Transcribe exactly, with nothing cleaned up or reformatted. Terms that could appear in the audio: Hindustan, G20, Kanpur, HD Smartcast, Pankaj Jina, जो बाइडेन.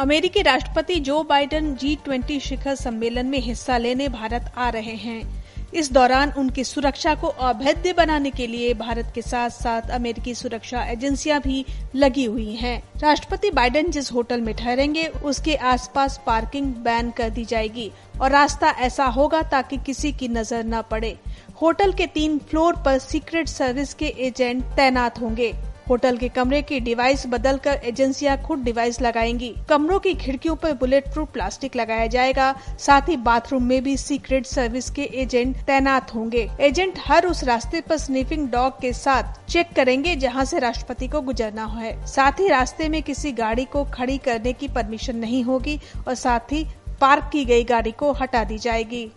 अमेरिकी राष्ट्रपति जो बाइडेन G twenty शिखर सम्मेलन में हिस्सा लेने भारत आ रहे हैं। इस दौरान उनकी सुरक्षा को अभेद्य बनाने के लिए भारत के साथ साथ अमेरिकी सुरक्षा एजेंसियां भी लगी हुई हैं। राष्ट्रपति बाइडेन जिस होटल में ठहरेंगे उसके आसपास पार्किंग बैन कर दी जाएगी और रास्ता ऐसा होगा ताकि किसी की नजर न पड़े। होटल के तीन फ्लोर पर सीक्रेट सर्विस के एजेंट तैनात होंगे। होटल के कमरे की डिवाइस बदलकर एजेंसियां खुद डिवाइस लगाएंगी। कमरों की खिड़कियों पर बुलेट प्रूफ प्लास्टिक लगाया जाएगा। साथ ही बाथरूम में भी सीक्रेट सर्विस के एजेंट तैनात होंगे। एजेंट हर उस रास्ते पर स्निफिंग डॉग के साथ चेक करेंगे जहां से राष्ट्रपति को गुजरना है। साथ ही रास्ते में किसी गाड़ी को खड़ी करने की परमिशन नहीं होगी और साथ ही पार्क की गई गाड़ी को हटा दी जाएगी।